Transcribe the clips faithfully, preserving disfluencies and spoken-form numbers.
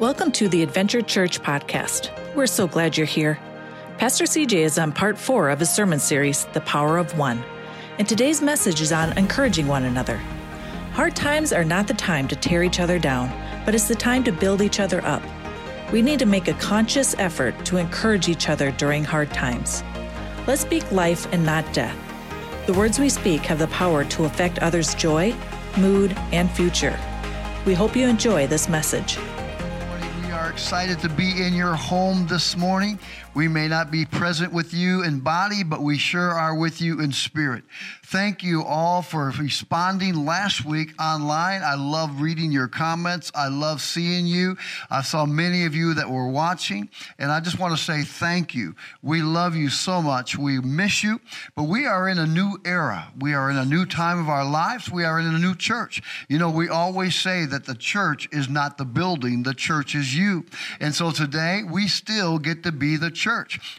Welcome to the Adventure Church podcast. We're so glad you're here. Pastor C J is on part four of his sermon series, The Power of One, and today's message is on encouraging one another. Hard times are not the time to tear each other down, but it's the time to build each other up. We need to make a conscious effort to encourage each other during hard times. Let's speak life and not death. The words we speak have the power to affect others' joy, mood, and future. We hope you enjoy this message. We are excited to be in your home this morning. We may not be present with you in body, but we sure are with you in spirit. Thank you all for responding last week online. I love reading your comments. I love seeing you. I saw many of you that were watching, and I just want to say thank you. We love you so much. We miss you, but we are in a new era. We are in a new time of our lives. We are in a new church. You know, we always say that the church is not the building. The church is you. And so today, we still get to be the church.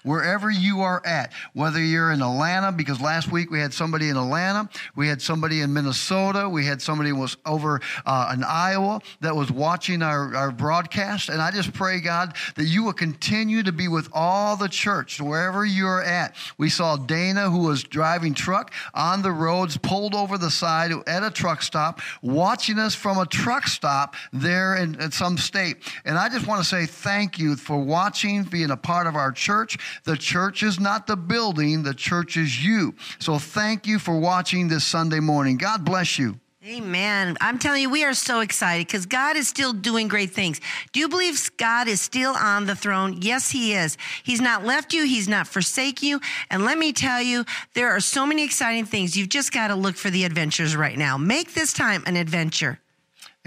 Wherever you are at, whether you're in Atlanta, because last week we had somebody in Atlanta, we had somebody in Minnesota, we had somebody was over uh, in Iowa that was watching our, our broadcast, and I just pray, God, that you will continue to be with all the church, wherever you're at. We saw Dana, who was driving truck on the roads, pulled over the side at a truck stop, watching us from a truck stop there in, in some state. And I just want to say thank you for watching, being a part of our church. The church is not the building, the church is you. So thank you for for watching this Sunday morning. God bless you. Amen. I'm telling you, we are so excited because God is still doing great things. Do you believe God is still on the throne? Yes, he is. He's not left you. He's not forsaken you. And let me tell you, there are so many exciting things. You've just got to look for the adventures right now. Make this time an adventure.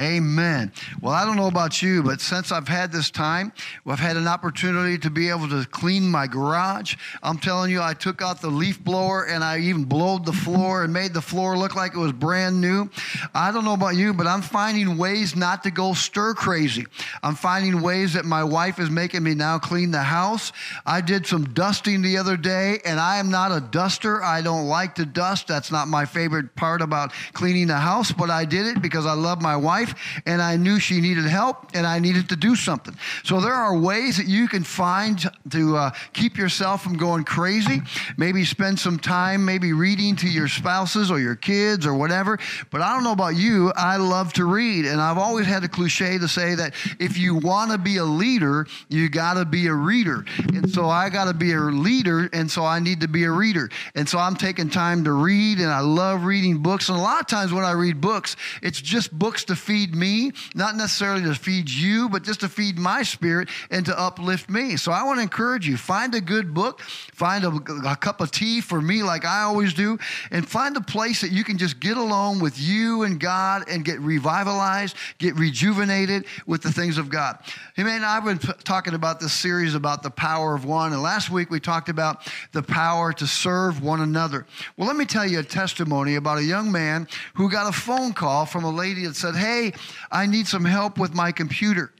Amen. Well, I don't know about you, but since I've had this time, I've had an opportunity to be able to clean my garage. I'm telling you, I took out the leaf blower and I even blowed the floor and made the floor look like it was brand new. I don't know about you, but I'm finding ways not to go stir crazy. I'm finding ways that my wife is making me now clean the house. I did some dusting the other day, and I am not a duster. I don't like to dust. That's not my favorite part about cleaning the house, but I did it because I love my wife. And I knew she needed help, and I needed to do something. So there are ways that you can find to uh, keep yourself from going crazy. Maybe spend some time maybe reading to your spouses or your kids or whatever. But I don't know about you, I love to read. And I've always had a cliche to say that if you want to be a leader, you got to be a reader. And so I got to be a leader, and so I need to be a reader. And so I'm taking time to read, and I love reading books. And a lot of times when I read books, it's just books to feed feed me, not necessarily to feed you, but just to feed my spirit and to uplift me. So I want to encourage you, find a good book, find a, a cup of tea for me like I always do, and find a place that you can just get alone with you and God and get revitalized, get rejuvenated with the things of God. Hey man, I've been p- talking about this series about the power of one, and last week we talked about the power to serve one another. Well, let me tell you a testimony about a young man who got a phone call from a lady that said, "Hey, I need some help with my computer."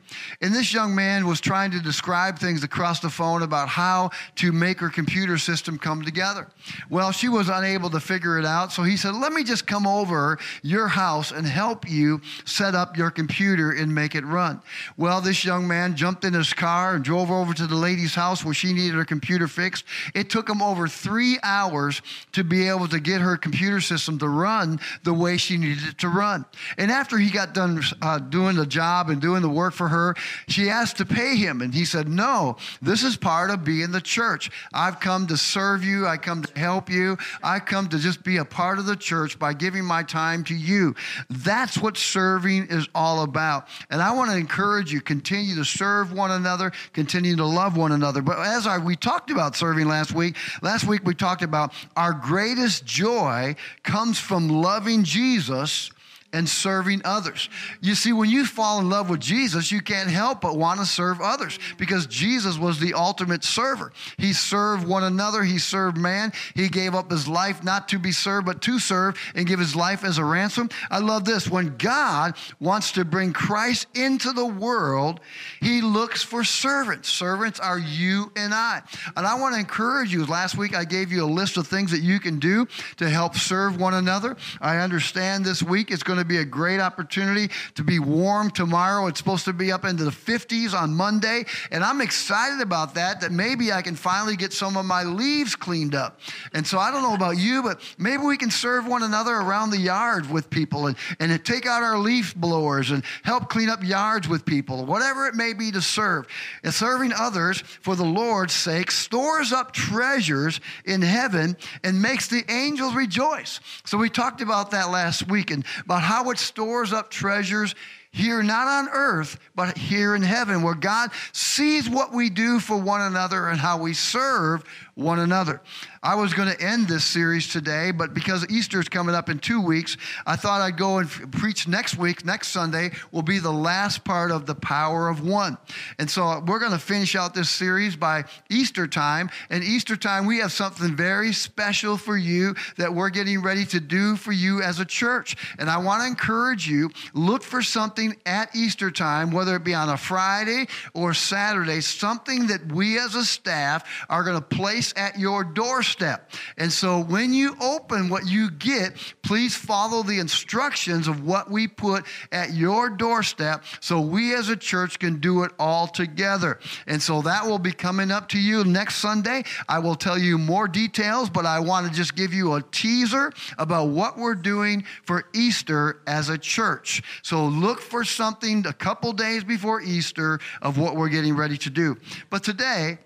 And this young man was trying to describe things across the phone about how to make her computer system come together. Well, she was unable to figure it out, so he said, "Let me just come over your house and help you set up your computer and make it run." Well, this young man jumped in his car and drove over to the lady's house where she needed her computer fixed. It took him over three hours to be able to get her computer system to run the way she needed it to run. And after he got done uh, doing the job and doing the work for her, she asked to pay him, and he said, "No, this is part of being the church. I've come to serve you. I come to help you. I come to just be a part of the church by giving my time to you." That's what serving is all about. And I want to encourage you, continue to serve one another, continue to love one another. But as I, we talked about serving last week, last week we talked about our greatest joy comes from loving Jesus and serving others. You see, when you fall in love with Jesus, you can't help but want to serve others because Jesus was the ultimate server. He served one another. He served man. He gave up his life not to be served, but to serve and give his life as a ransom. I love this. When God wants to bring Christ into the world, he looks for servants. Servants are you and I. And I want to encourage you. Last week, I gave you a list of things that you can do to help serve one another. I understand this week it's going to to be a great opportunity to be warm tomorrow. It's supposed to be up into the fifties on Monday, and I'm excited about that, that maybe I can finally get some of my leaves cleaned up. And so I don't know about you, but maybe we can serve one another around the yard with people and, and take out our leaf blowers and help clean up yards with people, whatever it may be to serve. And serving others for the Lord's sake stores up treasures in heaven and makes the angels rejoice. So we talked about that last week and about how it stores up treasures here, not on earth, but here in heaven, where God sees what we do for one another and how we serve one another. I was going to end this series today, but because Easter is coming up in two weeks, I thought I'd go and preach next week. Next Sunday will be the last part of The Power of One. And so we're going to finish out this series by Easter time. And Easter time, we have something very special for you that we're getting ready to do for you as a church. And I want to encourage you, look for something at Easter time, whether it be on a Friday or Saturday, something that we as a staff are going to place at your doorstep. And so when you open what you get, please follow the instructions of what we put at your doorstep so we as a church can do it all together. And so that will be coming up to you next Sunday. I will tell you more details, but I want to just give you a teaser about what we're doing for Easter as a church. So look for for something a couple days before Easter of what we're getting ready to do. But today,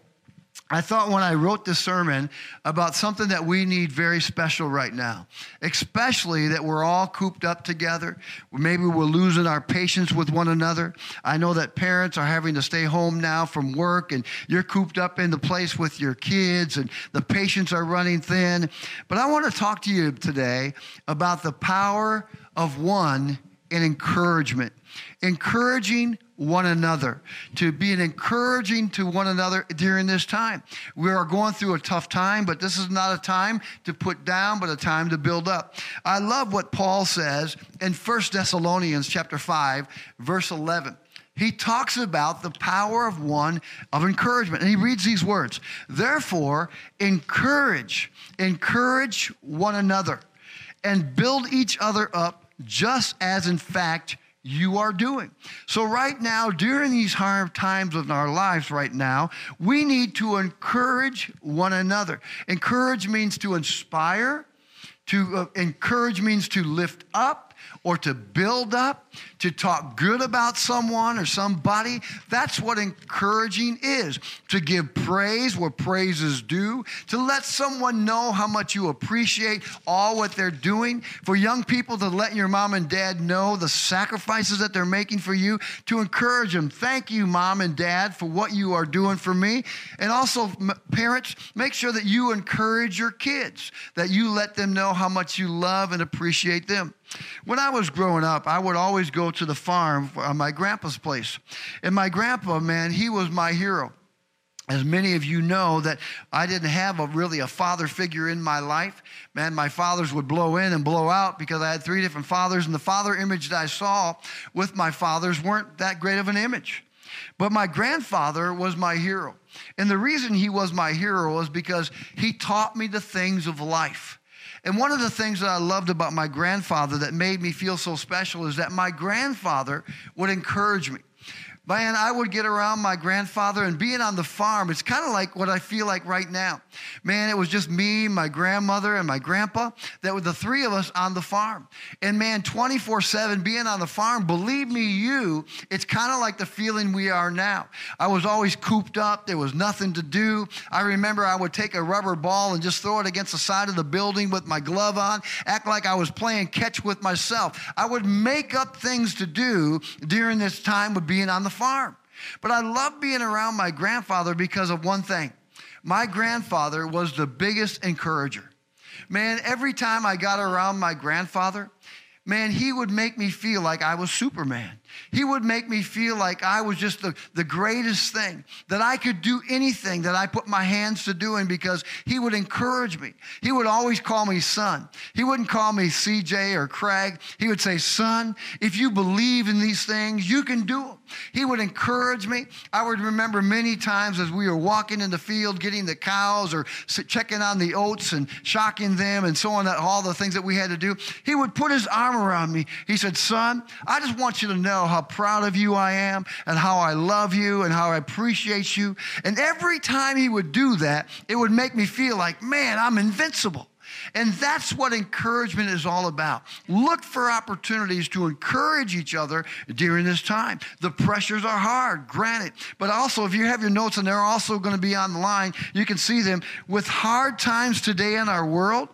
I thought when I wrote this sermon about something that we need very special right now, especially that we're all cooped up together. Maybe we're losing our patience with one another. I know that parents are having to stay home now from work, and you're cooped up in the place with your kids, and the patients are running thin. But I want to talk to you today about the power of one and encouragement, encouraging one another, to be an encouraging to one another during this time. We are going through a tough time, but this is not a time to put down, but a time to build up. I love what Paul says in First Thessalonians chapter five, verse eleven. He talks about the power of one, of encouragement. And he reads these words, "Therefore, encourage, encourage one another and build each other up, just as in fact you are doing." So right now, during these hard times of our lives right now, we need to encourage one another. Encourage means to inspire. To uh, encourage means to lift up or to build up, to talk good about someone or somebody. That's what encouraging is, to give praise where praise is due, to let someone know how much you appreciate all what they're doing, for young people to let your mom and dad know the sacrifices that they're making for you, to encourage them. Thank you, mom and dad, for what you are doing for me. And also, parents, make sure that you encourage your kids, that you let them know how much you love and appreciate them. When I was growing up, I would always go to the farm on my grandpa's place. And my grandpa, man, he was my hero. As many of you know, that I didn't have a, really a father figure in my life. Man, my fathers would blow in and blow out because I had three different fathers, and the father image that I saw with my fathers weren't that great of an image. But my grandfather was my hero. And the reason he was my hero is because he taught me the things of life. And one of the things that I loved about my grandfather that made me feel so special is that my grandfather would encourage me. Man, I would get around my grandfather, and being on the farm, it's kind of like what I feel like right now. Man, it was just me, my grandmother, and my grandpa, that were the three of us on the farm. And man, twenty-four seven being on the farm, believe me you, it's kind of like the feeling we are now. I was always cooped up. There was nothing to do. I remember I would take a rubber ball and just throw it against the side of the building with my glove on, act like I was playing catch with myself. I would make up things to do during this time of being on the farm. But I love being around my grandfather because of one thing. My grandfather was the biggest encourager. Man, every time I got around my grandfather, man, he would make me feel like I was Superman. He would make me feel like I was just the, the greatest thing, that I could do anything that I put my hands to doing, because he would encourage me. He would always call me son. He wouldn't call me C J or Craig. He would say, son, if you believe in these things, you can do them. He would encourage me. I would remember many times as we were walking in the field, getting the cows or checking on the oats and shocking them and so on, that all the things that we had to do. He would put his arm arm around me. He said, son, I just want you to know how proud of you I am and how I love you and how I appreciate you. And every time he would do that, it would make me feel like, man, I'm invincible. And that's what encouragement is all about. Look for opportunities to encourage each other during this time. The pressures are hard, granted. But also, if you have your notes, and they're also going to be online, you can see them. With hard times today in our world,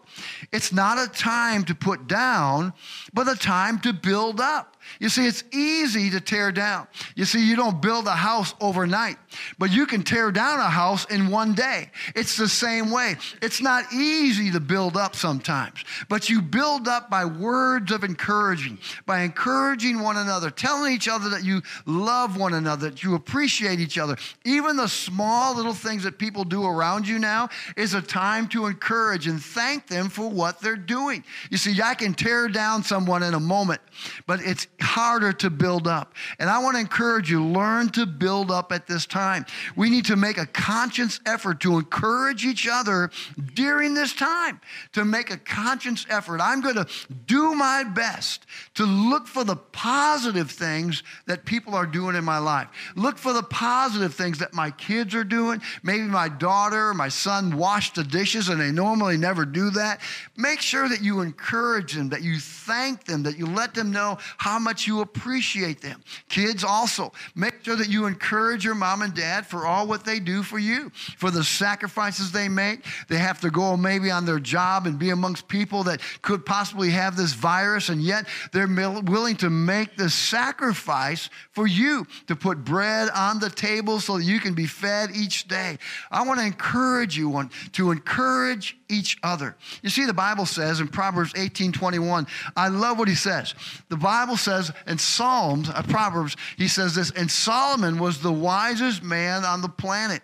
it's not a time to put down, but a time to build up. You see, it's easy to tear down. You see, you don't build a house overnight, but you can tear down a house in one day. It's the same way. It's not easy to build up sometimes, but you build up by words of encouraging, by encouraging one another, telling each other that you love one another, that you appreciate each other. Even the small little things that people do around you now is a time to encourage and thank them for what they're doing. You see, I can tear down someone in a moment, but it's harder to build up. And I want to encourage you, learn to build up at this time. We need to make a conscious effort to encourage each other during this time, to make a conscious effort. I'm going to do my best to look for the positive things that people are doing in my life. Look for the positive things that my kids are doing. Maybe my daughter or my son washed the dishes, and they normally never do that. Make sure that you encourage them, that you thank them, that you let them know how much you appreciate them. Kids also, make sure that you encourage your mom and dad for all what they do for you, for the sacrifices they make. They have to go maybe on their job and be amongst people that could possibly have this virus, and yet they're willing to make the sacrifice for you, to put bread on the table so that you can be fed each day. I want to encourage you to encourage each other. You see, the Bible says in Proverbs eighteen twenty-one, I love what he says. The Bible says, and Psalms, uh, Proverbs, he says this, and Solomon was the wisest man on the planet.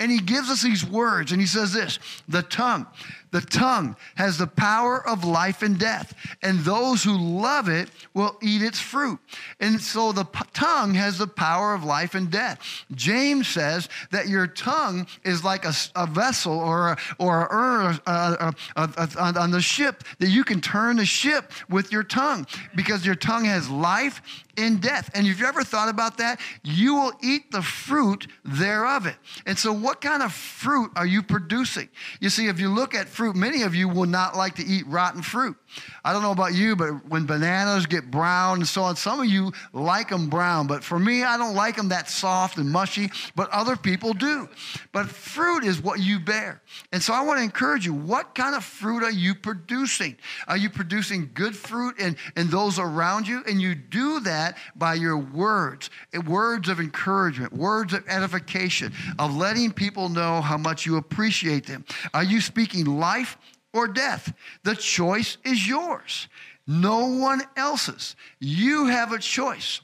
And he gives us these words, and he says this, the tongue, the tongue has the power of life and death, and those who love it will eat its fruit. And so the p- tongue has the power of life and death. James says that your tongue is like a, a vessel or a, or a, a, a, a, a, on, on the ship, that you can turn the ship with your tongue, because your tongue has life and death. And if you ever thought about that, you will eat the fruit thereof it. And so what kind of fruit are you producing? You see, if you look at fruit, many of you will not like to eat rotten fruit. I don't know about you, but when bananas get brown and so on, some of you like them brown. But for me, I don't like them that soft and mushy, but other people do. But fruit is what you bear. And so I want to encourage you, what kind of fruit are you producing? Are you producing good fruit and, and those around you? And you do that by your words, words of encouragement, words of edification, of letting people know how much you appreciate them. Are you speaking life or death? The choice is yours, no one else's. You have a choice.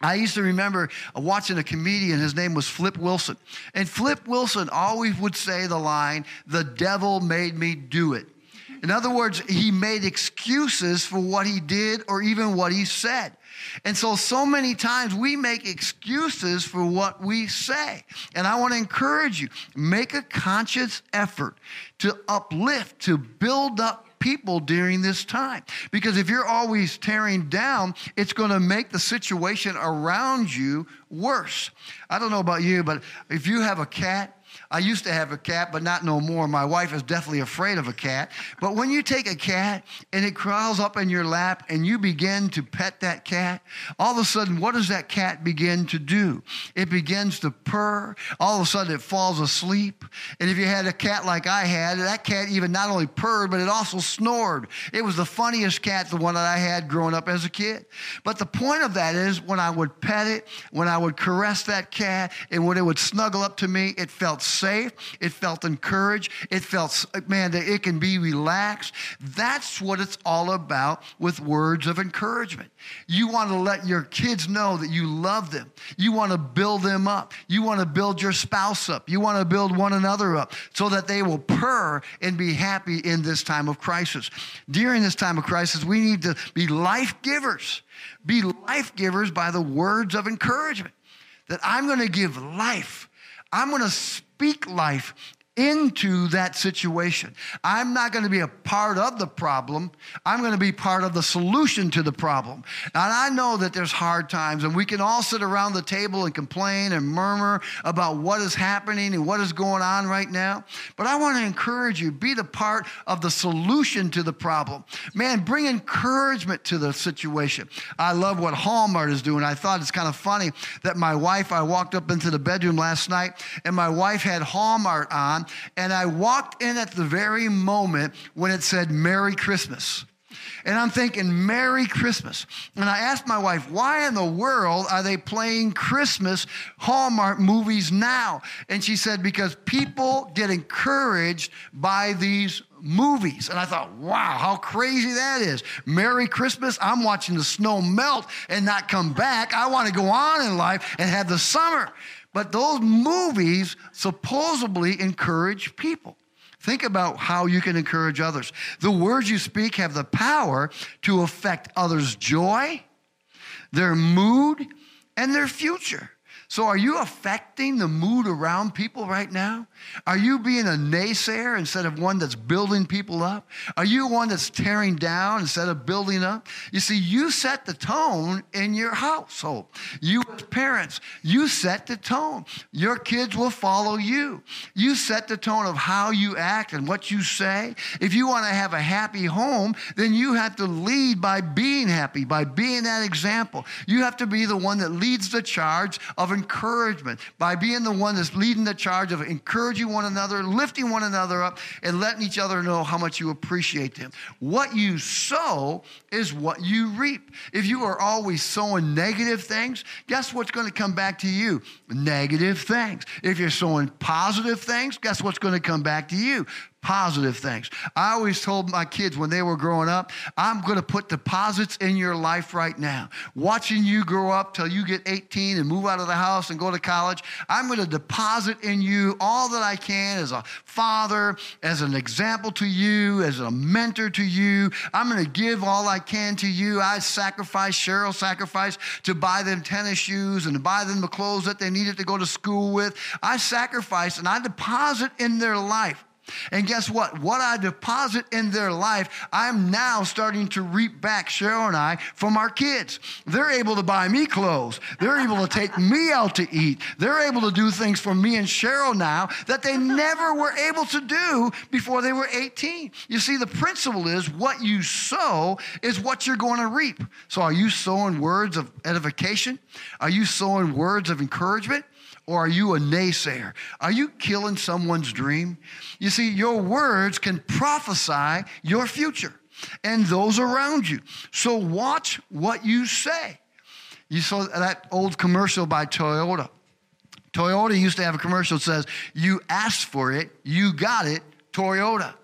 I used to remember watching a comedian, his name was Flip Wilson. And Flip Wilson always would say the line, the devil made me do it. In other words, he made excuses for what he did or even what he said. And so, so many times we make excuses for what we say. And I want to encourage you, make a conscious effort to uplift, to build up people during this time. Because if you're always tearing down, it's going to make the situation around you worse. I don't know about you, but if you have a cat, I used to have a cat, but not no more. My wife is definitely afraid of a cat. But when you take a cat and it crawls up in your lap and you begin to pet that cat, all of a sudden, what does that cat begin to do? It begins to purr. All of a sudden, it falls asleep. And if you had a cat like I had, that cat even not only purred, but it also snored. It was the funniest cat, the one that I had growing up as a kid. But the point of that is, when I would pet it, when I would caress that cat, and when it would snuggle up to me, it felt so safe. It felt encouraged. It felt, man, that it can be relaxed. That's what it's all about with words of encouragement. You want to let your kids know that you love them. You want to build them up. You want to build your spouse up. You want to build one another up so that they will purr and be happy in this time of crisis. During this time of crisis, we need to be life givers. Be life givers by the words of encouragement. That I'm going to give life. I'm going to speak life into that situation. I'm not going to be a part of the problem. I'm going to be part of the solution to the problem. And I know that there's hard times, and we can all sit around the table and complain and murmur about what is happening and what is going on right now. But I want to encourage you, be the part of the solution to the problem. Man, bring encouragement to the situation. I love what Walmart is doing. I thought it's kind of funny that my wife, I walked up into the bedroom last night, and my wife had Walmart on, and I walked in at the very moment when it said Merry Christmas. And I'm thinking, Merry Christmas. And I asked my wife, why in the world are they playing Christmas Hallmark movies now? And she said, because people get encouraged by these movies. And I thought, wow, how crazy that is. Merry Christmas. I'm watching the snow melt and not come back. I want to go on in life and have the summer. But those movies supposedly encourage people. Think about how you can encourage others. The words you speak have the power to affect others' joy, their mood, and their future. So are you affecting the mood around people right now? Are you being a naysayer instead of one that's building people up? Are you one that's tearing down instead of building up? You see, you set the tone in your household. You as parents, you set the tone. Your kids will follow you. You set the tone of how you act and what you say. If you want to have a happy home, then you have to lead by being happy, by being that example. You have to be the one that leads the charge of encouragement, by being the one that's leading the charge of encouraging one another, lifting one another up, and letting each other know how much you appreciate them. What you sow is what you reap. If you are always sowing negative things, guess what's going to come back to you? Negative things. If you're sowing positive things, guess what's going to come back to you? Positive things. I always told my kids when they were growing up, I'm going to put deposits in your life right now. Watching you grow up till you get eighteen and move out of the house and go to college, I'm going to deposit in you all that I can as a father, as an example to you, as a mentor to you. I'm going to give all I can to you. I sacrificed, Cheryl sacrificed to buy them tennis shoes and to buy them the clothes that they needed to go to school with. I sacrificed and I deposit in their life. And guess what? What I deposit in their life, I'm now starting to reap back, Cheryl and I, from our kids. They're able to buy me clothes. They're able to take me out to eat. They're able to do things for me and Cheryl now that they never were able to do before they were eighteen. You see, the principle is what you sow is what you're going to reap. So are you sowing words of edification? Are you sowing words of encouragement? Or are you a naysayer? Are you killing someone's dream? You see, your words can prophesy your future and those around you. So watch what you say. You saw that old commercial by Toyota. Toyota used to have a commercial that says, you asked for it, you got it, Toyota.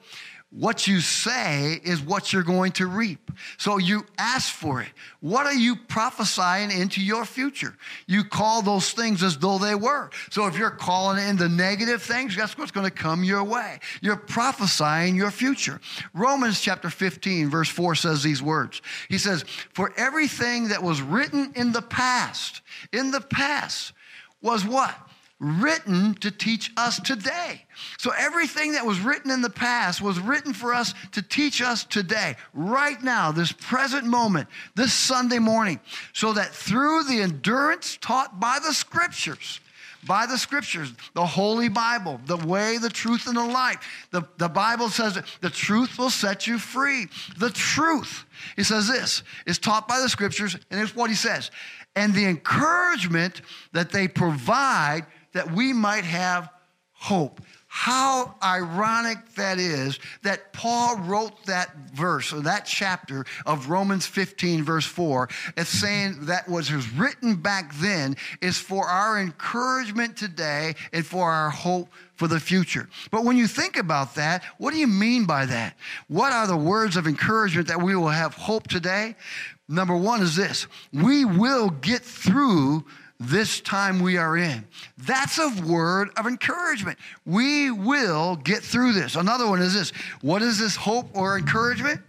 What you say is what you're going to reap. So you ask for it. What are you prophesying into your future? You call those things as though they were. So if you're calling in the negative things, guess what's going to come your way? You're prophesying your future. Romans chapter fifteen, verse four says these words. He says, for everything that was written in the past, in the past was what? Written to teach us today. So everything that was written in the past was written for us to teach us today, right now, this present moment, this Sunday morning, so that through the endurance taught by the Scriptures, by the Scriptures, the Holy Bible, the way, the truth, and the life. The, the Bible says that the truth will set you free. The truth, he says this, is taught by the Scriptures, and it's what he says. And the encouragement that they provide that we might have hope. How ironic that is that Paul wrote that verse or that chapter of Romans fifteen, verse four. It's saying that what was written back then is for our encouragement today and for our hope for the future. But when you think about that, what do you mean by that? What are the words of encouragement that we will have hope today? Number one is this: we will get through this time we are in. That's a word of encouragement. We will get through this. Another one is this. What is this hope or encouragement?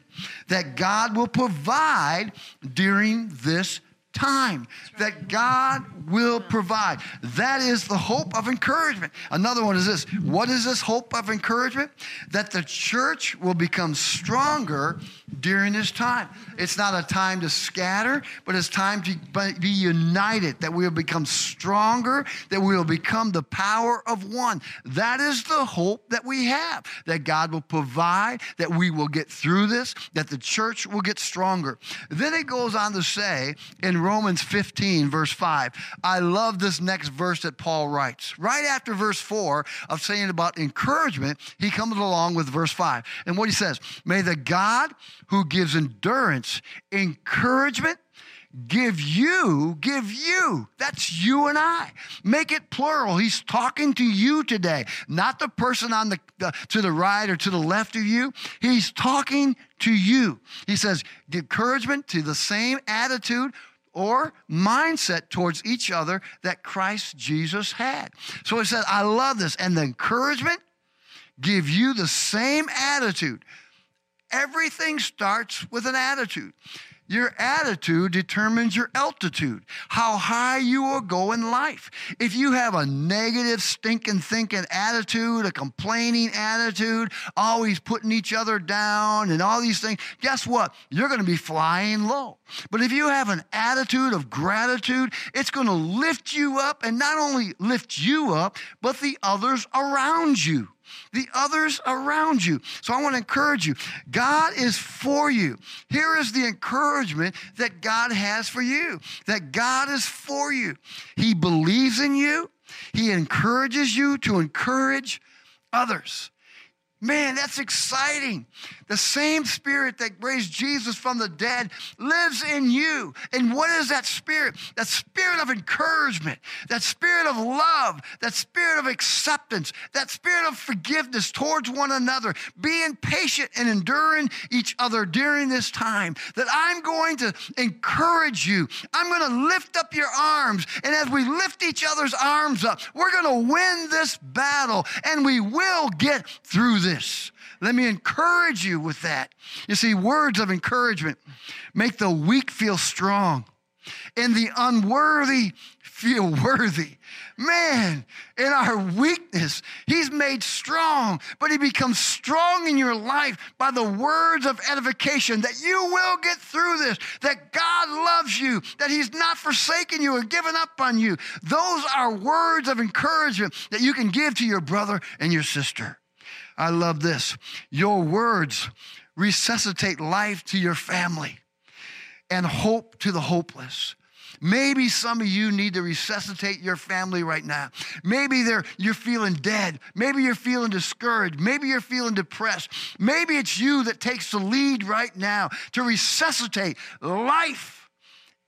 That God will provide during this time that God will provide. That is the hope of encouragement. Another one is this. What is this hope of encouragement? That the church will become stronger during this time. It's not a time to scatter, but it's time to be united, that we will become stronger, that we will become the power of one. That is the hope that we have, that God will provide, that we will get through this, that the church will get stronger. Then it goes on to say in Romans fifteen, verse five, I love this next verse that Paul writes. Right after verse four of saying about encouragement, he comes along with verse five. And what he says, may the God who gives endurance, encouragement, give you, give you. That's you and I. Make it plural. He's talking to you today, not the person on the uh, to the right or to the left of you. He's talking to you. He says, give encouragement to the same attitude or mindset towards each other that Christ Jesus had. So he said, I love this. And the encouragement, give you the same attitude. Everything starts with an attitude. Your attitude determines your altitude, how high you will go in life. If you have a negative, stinking, thinking attitude, a complaining attitude, always putting each other down and all these things, guess what? You're going to be flying low. But if you have an attitude of gratitude, it's going to lift you up, and not only lift you up, but the others around you. The others around you. So I want to encourage you. God is for you. Here is the encouragement that God has for you, that God is for you. He believes in you. He encourages you to encourage others. Man, that's exciting. The same spirit that raised Jesus from the dead lives in you. And what is that spirit? That spirit of encouragement, that spirit of love, that spirit of acceptance, that spirit of forgiveness towards one another, being patient and enduring each other during this time, that I'm going to encourage you. I'm going to lift up your arms. And as we lift each other's arms up, we're going to win this battle, and we will get through this. This. Let me encourage you with that. You see, words of encouragement make the weak feel strong and the unworthy feel worthy. Man, in our weakness, he's made strong, but he becomes strong in your life by the words of edification that you will get through this, that God loves you, that he's not forsaken you or given up on you. Those are words of encouragement that you can give to your brother and your sister. I love this. Your words resuscitate life to your family and hope to the hopeless. Maybe some of you need to resuscitate your family right now. Maybe they're, you're feeling dead. Maybe you're feeling discouraged. Maybe you're feeling depressed. Maybe it's you that takes the lead right now to resuscitate life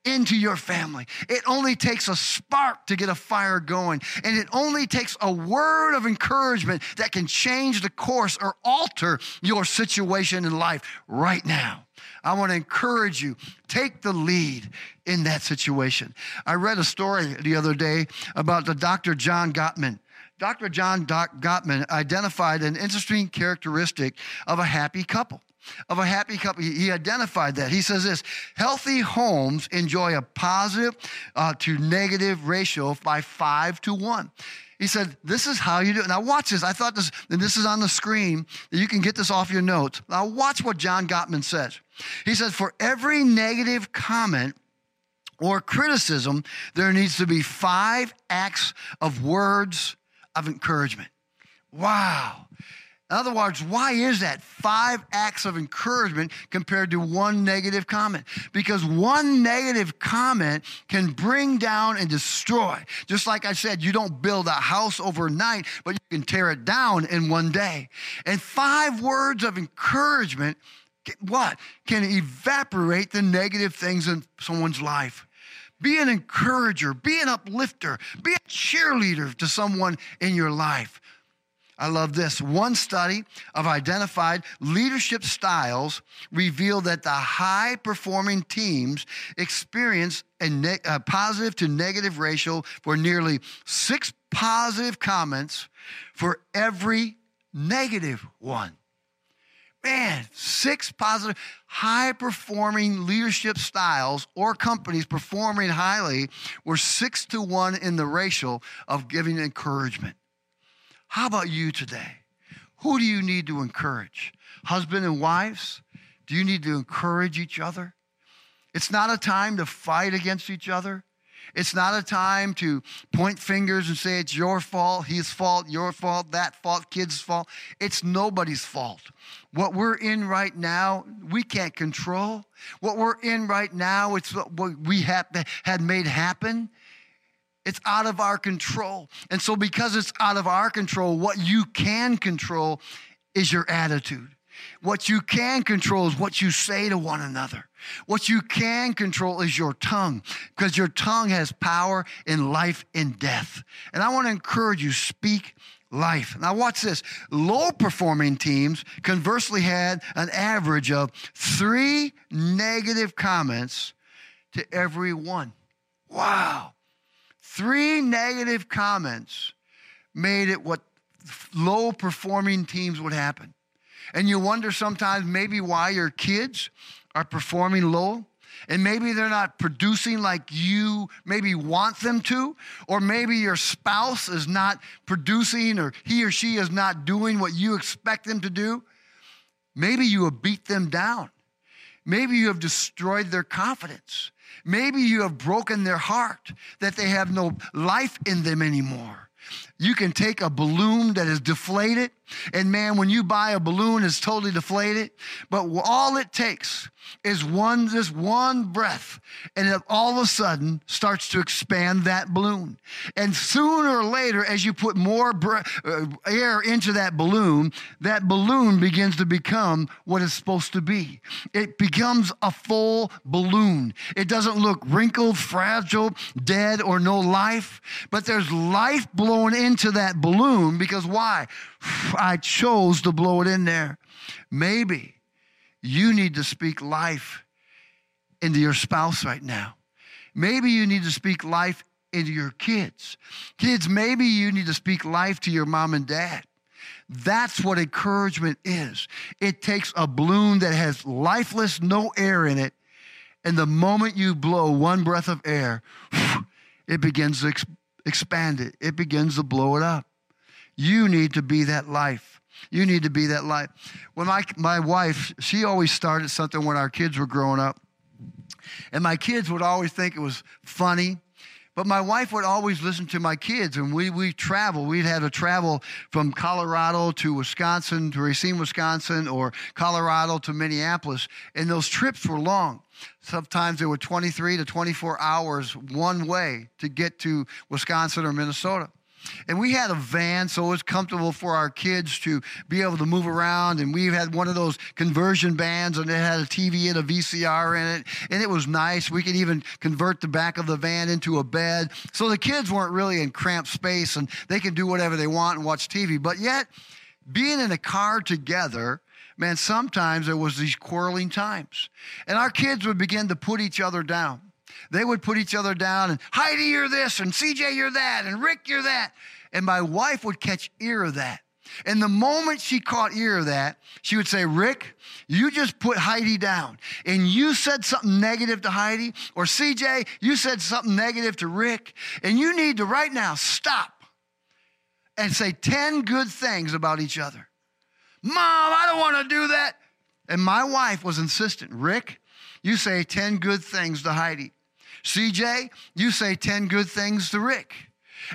into your family. It only takes a spark to get a fire going, and it only takes a word of encouragement that can change the course or alter your situation in life right now. I want to encourage you, take the lead in that situation. I read a story the other day about the Doctor John Gottman. Doctor John Gottman identified an interesting characteristic of a happy couple. Of a happy couple, he identified that. He says this, healthy homes enjoy a positive uh, to negative ratio by five to one. He said, this is how you do it. Now watch this. I thought this, and this is on the screen, that you can get this off your notes. Now watch what John Gottman says. He says, for every negative comment or criticism, there needs to be five acts of words of encouragement. Wow. In other words, why is that? Five acts of encouragement compared to one negative comment. Because one negative comment can bring down and destroy. Just like I said, you don't build a house overnight, but you can tear it down in one day. And five words of encouragement, what? Can evaporate the negative things in someone's life. Be an encourager, be an uplifter, be a cheerleader to someone in your life. I love this. One study of identified leadership styles revealed that the high-performing teams experience a, ne- a positive to negative ratio for nearly six positive comments for every negative one. Man, six positive, high-performing leadership styles or companies performing highly were six to one in the ratio of giving encouragement. How about you today? Who do you need to encourage? Husband and wives, do you need to encourage each other? It's not a time to fight against each other. It's not a time to point fingers and say it's your fault, his fault, your fault, that fault, kid's fault. It's nobody's fault. What we're in right now, we can't control. What we're in right now, it's what we had made happen. It's out of our control. And so because it's out of our control, what you can control is your attitude. What you can control is what you say to one another. What you can control is your tongue, because your tongue has power in life and death. And I want to encourage you, speak life. Now watch this. Low-performing teams conversely had an average of three negative comments to every one. Wow. Three negative comments made it what low-performing teams would happen. And you wonder sometimes maybe why your kids are performing low, and maybe they're not producing like you maybe want them to, or maybe your spouse is not producing, or he or she is not doing what you expect them to do. Maybe you have beat them down. Maybe you have destroyed their confidence. Maybe you have broken their heart, that they have no life in them anymore. You can take a balloon that is deflated, and man, when you buy a balloon, it's totally deflated, but all it takes is one, just one breath, and it all of a sudden starts to expand that balloon. And sooner or later, as you put more bre- air into that balloon, that balloon begins to become what it's supposed to be. It becomes a full balloon. It doesn't look wrinkled, fragile, dead, or no life, but there's life blown into that balloon, because why? I chose to blow it in there. Maybe you need to speak life into your spouse right now. Maybe you need to speak life into your kids. Kids, maybe you need to speak life to your mom and dad. That's what encouragement is. It takes a balloon that has lifeless, no air in it, and the moment you blow one breath of air, it begins to ex- expand it. It begins to blow it up. You need to be that life. You need to be that light. When my, my wife, she always started something when our kids were growing up. And my kids would always think it was funny. But my wife would always listen to my kids. And we we travel. We'd had to travel from Colorado to Wisconsin, to Racine, Wisconsin, or Colorado to Minneapolis. And those trips were long. Sometimes they were twenty-three to twenty-four hours one way to get to Wisconsin or Minnesota. And we had a van, so it was comfortable for our kids to be able to move around. And we had one of those conversion vans, and it had a T V and a V C R in it. And it was nice. We could even convert the back of the van into a bed. So the kids weren't really in cramped space, and they could do whatever they want and watch T V. But yet, being in a car together, man, sometimes there was these quarreling times. And our kids would begin to put each other down. They would put each other down, and Heidi, you're this, and C J, you're that, and Rick, you're that. And my wife would catch ear of that. And the moment she caught ear of that, she would say, Rick, you just put Heidi down, and you said something negative to Heidi, or C J, you said something negative to Rick, and you need to right now stop and say ten good things about each other. Mom, I don't want to do that. And my wife was insistent. Rick, you say ten good things to Heidi. C J, you say ten good things to Rick.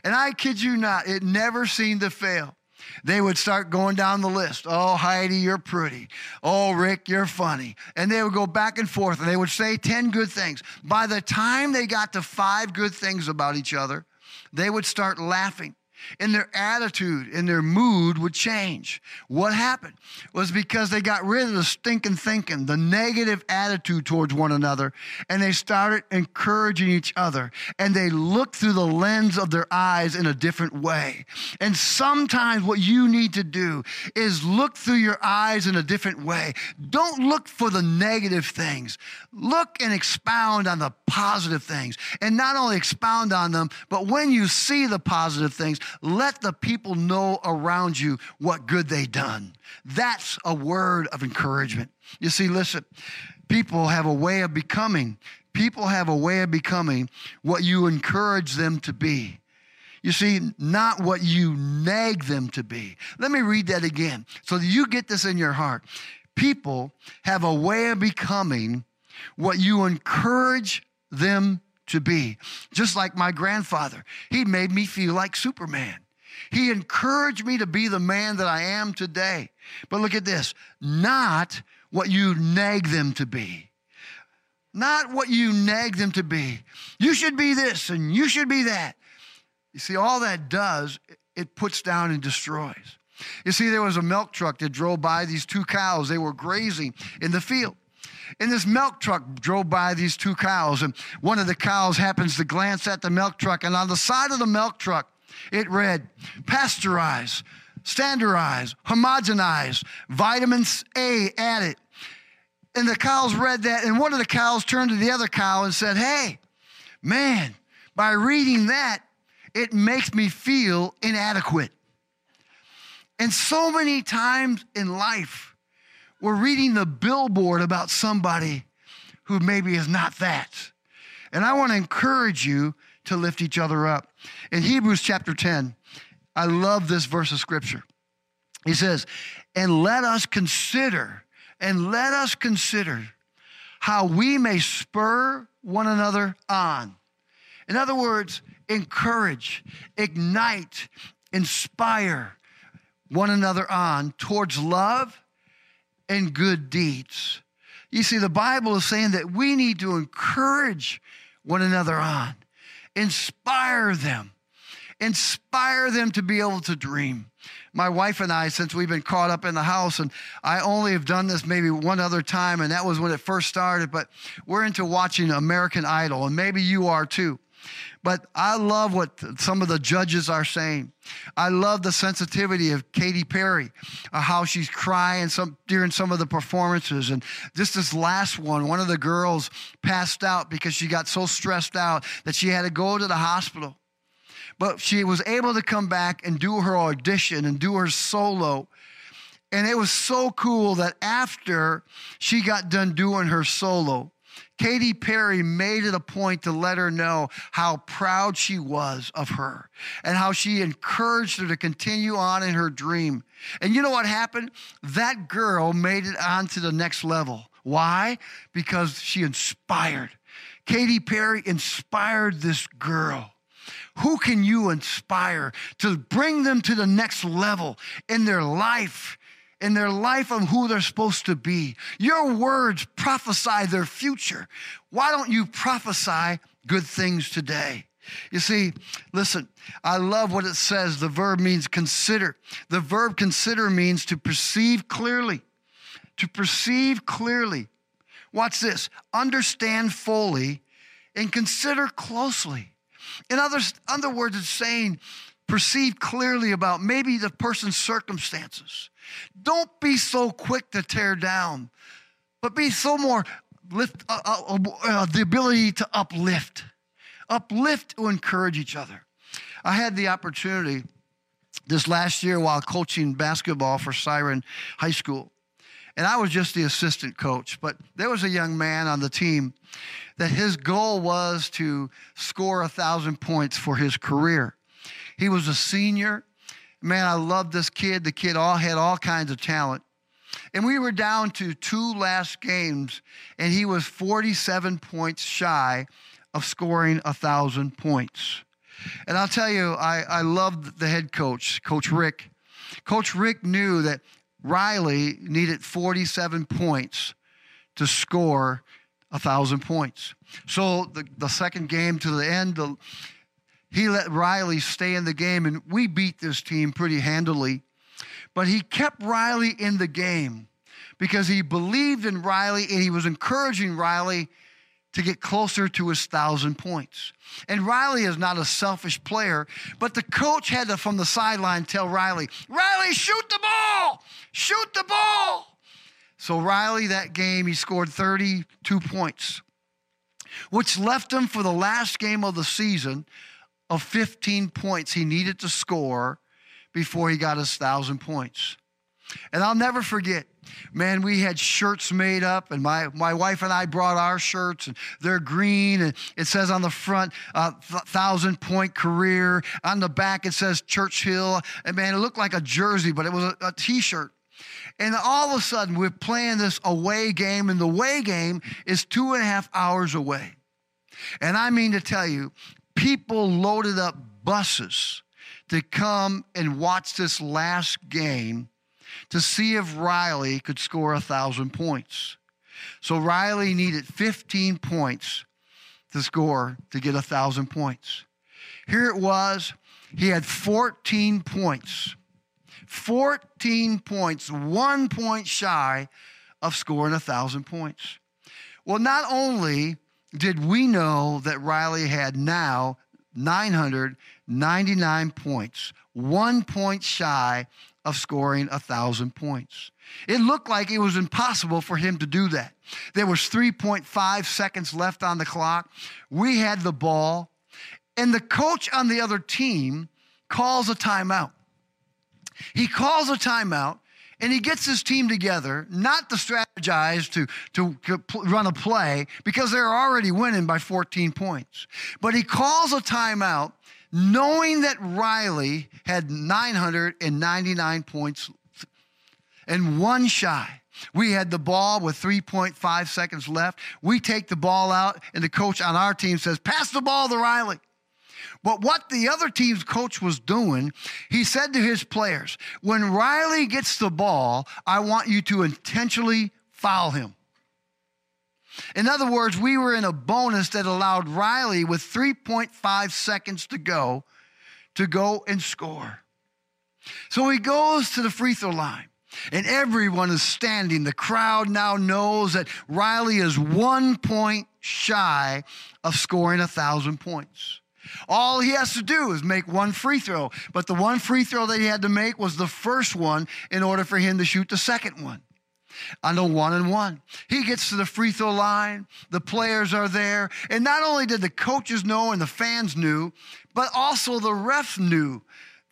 And I kid you not, it never seemed to fail. They would start going down the list. Oh, Heidi, you're pretty. Oh, Rick, you're funny. And they would go back and forth, and they would say ten good things. By the time they got to five good things about each other, they would start laughing, and their attitude and their mood would change. What happened was because they got rid of the stinking thinking, the negative attitude towards one another, and they started encouraging each other, and they looked through the lens of their eyes in a different way. And sometimes what you need to do is look through your eyes in a different way. Don't look for the negative things. Look and expound on the positive things, and not only expound on them, but when you see the positive things, Let the people know around you what good they done. That's a word of encouragement. You see, listen, people have a way of becoming. People have a way of becoming what you encourage them to be. You see, not what you nag them to be. Let me read that again so that you get this in your heart. People have a way of becoming what you encourage them to be. Just like my grandfather, he made me feel like Superman. He encouraged me to be the man that I am today. But look at this, not what you nag them to be. Not what you nag them to be. You should be this and you should be that. You see, all that does, it puts down and destroys. You see, there was a milk truck that drove by these two cows. They were grazing in the field. And this milk truck drove by these two cows, and one of the cows happens to glance at the milk truck, and on the side of the milk truck, it read, pasteurize, standardize, homogenize, vitamin A added. And the cows read that, and one of the cows turned to the other cow and said, hey, man, by reading that, it makes me feel inadequate. And so many times in life, we're reading the billboard about somebody who maybe is not that. And I want to encourage you to lift each other up. In Hebrews chapter ten, I love this verse of scripture. He says, and let us consider, and let us consider how we may spur one another on. In other words, encourage, ignite, inspire one another on towards love and good deeds. You see, the Bible is saying that we need to encourage one another on, inspire them, inspire them to be able to dream. My wife and I, since we've been caught up in the house, and I only have done this maybe one other time, and that was when it first started, but we're into watching American Idol, and maybe you are too. But I love what some of the judges are saying. I love the sensitivity of Katy Perry, uh, how she's crying some, during some of the performances. And just this last one, one of the girls passed out because she got so stressed out that she had to go to the hospital. But she was able to come back and do her audition and do her solo. And it was so cool that after she got done doing her solo, Katy Perry made it a point to let her know how proud she was of her and how she encouraged her to continue on in her dream. And you know what happened? That girl made it on to the next level. Why? Because she inspired. Katy Perry inspired this girl. Who can you inspire to bring them to the next level in their life? In their life of who they're supposed to be. Your words prophesy their future. Why don't you prophesy good things today? You see, listen, I love what it says. The verb means consider. The verb consider means to perceive clearly. To perceive clearly. Watch this. Understand fully and consider closely. In other, other words, it's saying perceive clearly about maybe the person's circumstances. Don't be so quick to tear down, but be so more lift uh, uh, uh, the ability to uplift, uplift to encourage each other. I had the opportunity this last year while coaching basketball for Siren High School, and I was just the assistant coach, but there was a young man on the team that his goal was to score one thousand points for his career. He was a senior. Man, I loved this kid. The kid all had all kinds of talent. And we were down to two last games, and he was forty-seven points shy of scoring one thousand points. And I'll tell you, I, I loved the head coach, Coach Rick. Coach Rick knew that Riley needed forty-seven points to score one thousand points. So the, the second game to the end, the he let Riley stay in the game, and we beat this team pretty handily. But he kept Riley in the game because he believed in Riley, and he was encouraging Riley to get closer to his one thousand points. And Riley is not a selfish player, but the coach had to, from the sideline, tell Riley, Riley, shoot the ball! Shoot the ball! So Riley, that game, he scored thirty-two points, which left him for the last game of the season of fifteen points he needed to score before he got his one thousand points. And I'll never forget, man, we had shirts made up, and my, my wife and I brought our shirts, and they're green, and it says on the front, uh, one thousand-point career. On the back, it says Churchill. And, man, it looked like a jersey, but it was a, a T-shirt. And all of a sudden, we're playing this away game, and the away game is two and a half hours away. And I mean to tell you, people loaded up buses to come and watch this last game to see if Riley could score one thousand points. So Riley needed fifteen points to score to get one thousand points. Here it was. He had fourteen points. fourteen points, one point shy of scoring one thousand points. Well, not only did we know that Riley had now nine hundred ninety-nine points, one point shy of scoring one thousand points. It looked like it was impossible for him to do that. There was three point five seconds left on the clock. We had the ball, and the coach on the other team calls a timeout. He calls a timeout, and he gets his team together, not to strategize to, to, to run a play, because they're already winning by fourteen points. But he calls a timeout knowing that Riley had nine hundred ninety-nine points and one shy. We had the ball with three point five seconds left. We take the ball out, and the coach on our team says, pass the ball to Riley. But what the other team's coach was doing, he said to his players, when Riley gets the ball, I want you to intentionally foul him. In other words, we were in a bonus that allowed Riley with three point five seconds to go, to go and score. So he goes to the free throw line. And everyone is standing. The crowd now knows that Riley is one point shy of scoring one thousand points. All he has to do is make one free throw. But the one free throw that he had to make was the first one in order for him to shoot the second one. On the one and one, he gets to the free throw line. The players are there. And not only did the coaches know and the fans knew, but also the ref knew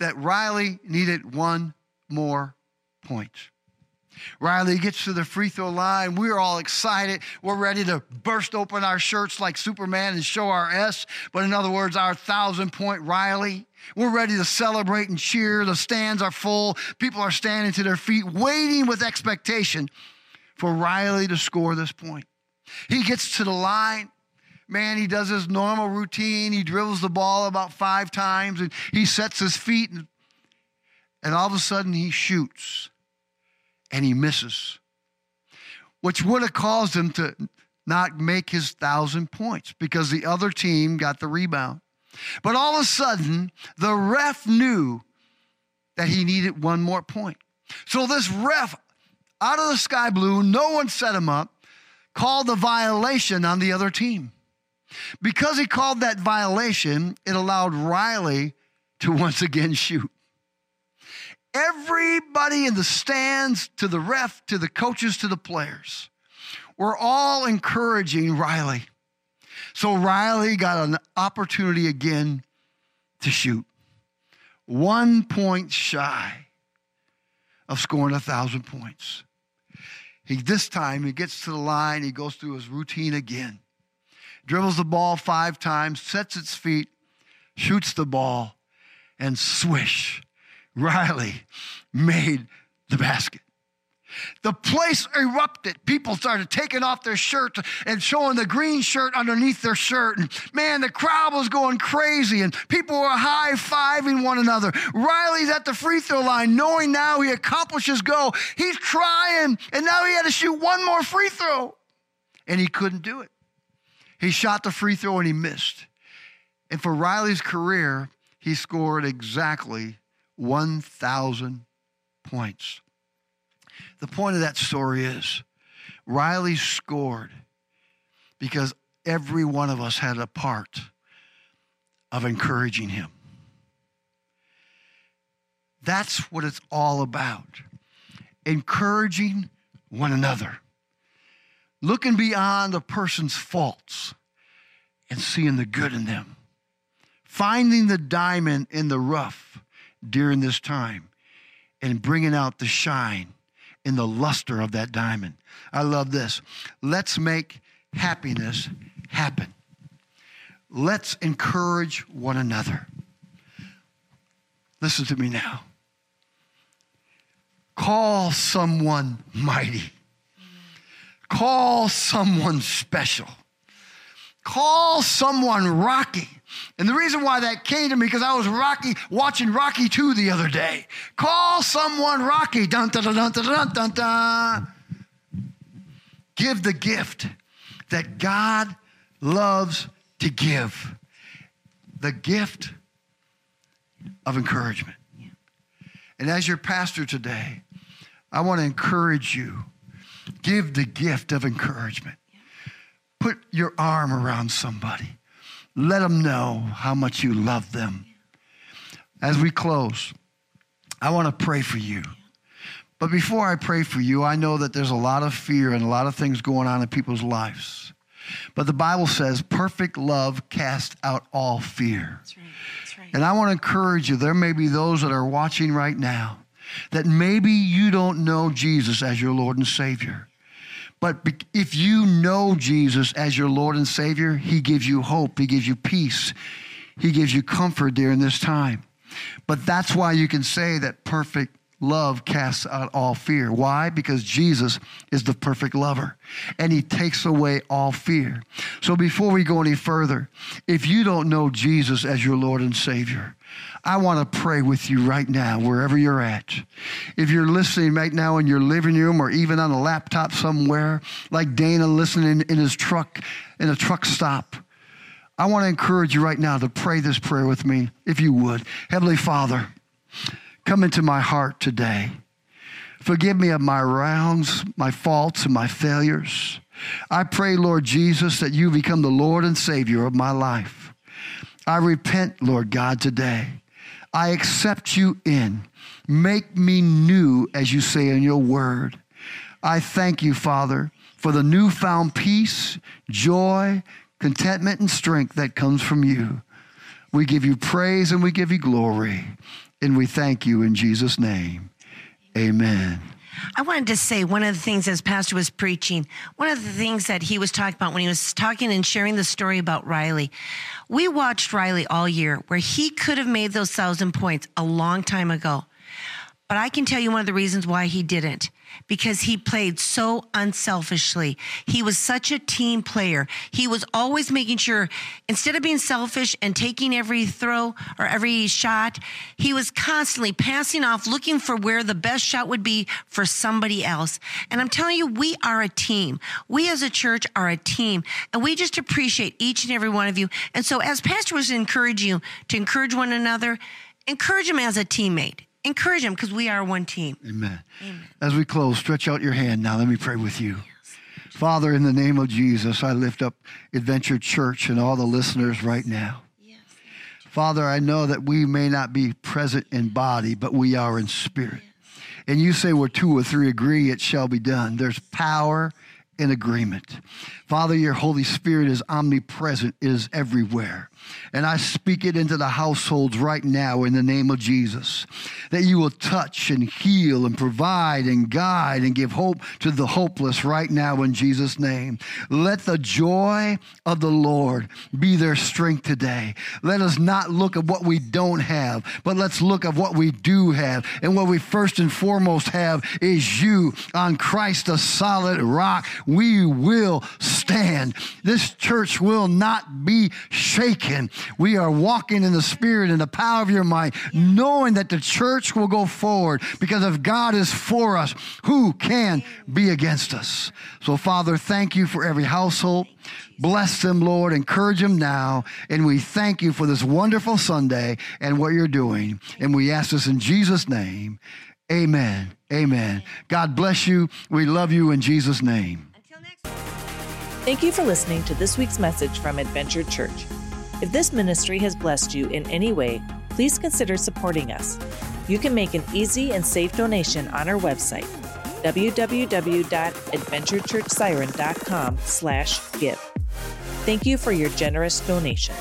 that Riley needed one more point. Riley gets to the free throw line. We're all excited. We're ready to burst open our shirts like Superman and show our S, but in other words, our thousand-point Riley. We're ready to celebrate and cheer. The stands are full. People are standing to their feet, waiting with expectation for Riley to score this point. He gets to the line. Man, he does his normal routine. He dribbles the ball about five times, and he sets his feet, and, and all of a sudden he shoots. And he misses, which would have caused him to not make his thousand points because the other team got the rebound. But all of a sudden, the ref knew that he needed one more point. So this ref, out of the sky blue, no one set him up, called a violation on the other team. Because he called that violation, it allowed Riley to once again shoot. Everybody in the stands, to the ref, to the coaches, to the players, were all encouraging Riley. So Riley got an opportunity again to shoot. One point shy of scoring one thousand points. He, this time he gets to the line, he goes through his routine again. Dribbles the ball five times, sets its feet, shoots the ball, and swish. Riley made the basket. The place erupted. People started taking off their shirts and showing the green shirt underneath their shirt. And man, the crowd was going crazy, and people were high-fiving one another. Riley's at the free throw line, knowing now he accomplished his goal. He's trying, and now he had to shoot one more free throw, and he couldn't do it. He shot the free throw, and he missed. And for Riley's career, he scored exactly one thousand points. The point of that story is Riley scored because every one of us had a part of encouraging him. That's what it's all about, encouraging one another, looking beyond a person's faults and seeing the good in them. finding the diamond in the rough during this time and bringing out the shine and the luster of that diamond. I love this. Let's make happiness happen. Let's encourage one another. Listen to me now. Call someone mighty. Call someone special. Call someone Rocky. And the reason why that came to me, because I was Rocky watching Rocky two the other day. Call someone Rocky. Dun, dun, dun, dun, dun, dun, dun. Give the gift that God loves to give. The gift of encouragement. And as your pastor today, I want to encourage you. Give the gift of encouragement. Put your arm around somebody. Let them know how much you love them. As we close, I want to pray for you. But before I pray for you, I know that there's a lot of fear and a lot of things going on in people's lives. But the Bible says perfect love casts out all fear. That's right. That's right. And I want to encourage you. There may be those that are watching right now that maybe you don't know Jesus as your Lord and Savior. But if you know Jesus as your Lord and Savior, he gives you hope. He gives you peace. He gives you comfort during this time. But that's why you can say that perfect love casts out all fear. Why? Because Jesus is the perfect lover, and he takes away all fear. So before we go any further, if you don't know Jesus as your Lord and Savior, I want to pray with you right now, wherever you're at. If you're listening right now in your living room or even on a laptop somewhere, like Dana listening in his truck, in a truck stop, I want to encourage you right now to pray this prayer with me, if you would. Heavenly Father, come into my heart today. Forgive me of my wrongs, my faults, and my failures. I pray, Lord Jesus, that you become the Lord and Savior of my life. I repent, Lord God, today. I accept you in. Make me new, as you say in your word. I thank you, Father, for the newfound peace, joy, contentment, and strength that comes from you. We give you praise and we give you glory. And we thank you in Jesus' name. Amen. I wanted to say one of the things as Pastor was preaching, one of the things that he was talking about when he was talking and sharing the story about Riley. We watched Riley all year, where he could have made those thousand points a long time ago. But I can tell you one of the reasons why he didn't, because he played so unselfishly. He was such a team player. He was always making sure, instead of being selfish and taking every throw or every shot, he was constantly passing off, looking for where the best shot would be for somebody else. And I'm telling you, we are a team. We as a church are a team, and we just appreciate each and every one of you. And so as Pastor was encouraging you to encourage one another, encourage him as a teammate. Encourage them, because we are one team. Amen. Amen. As we close, stretch out your hand now. Let me pray with you. Yes. Father, in the name of Jesus, I lift up Adventure Church and all the listeners right now. Yes. Father, I know that we may not be present in body, but we are in spirit. Yes. And you say where two or three agree, it shall be done. There's power in agreement. Father, your Holy Spirit is omnipresent, it is everywhere. And I speak it into the households right now in the name of Jesus, that you will touch and heal and provide and guide and give hope to the hopeless right now in Jesus' name. Let the joy of the Lord be their strength today. Let us not look at what we don't have, but let's look at what we do have. And what we first and foremost have is you. On Christ, the solid rock, we will stand. This church will not be shaken. We are walking in the Spirit and the power of your might, knowing that the church will go forward, because if God is for us, who can be against us? So, Father, thank you for every household. Bless them, Lord. Encourage them now. And we thank you for this wonderful Sunday and what you're doing. And we ask this in Jesus' name. Amen. Amen. God bless you. We love you in Jesus' name. Until next time. Thank you for listening to this week's message from Adventure Church. If this ministry has blessed you in any way, please consider supporting us. You can make an easy and safe donation on our website, w w w dot adventure church siren dot com slash give. Thank you for your generous donation.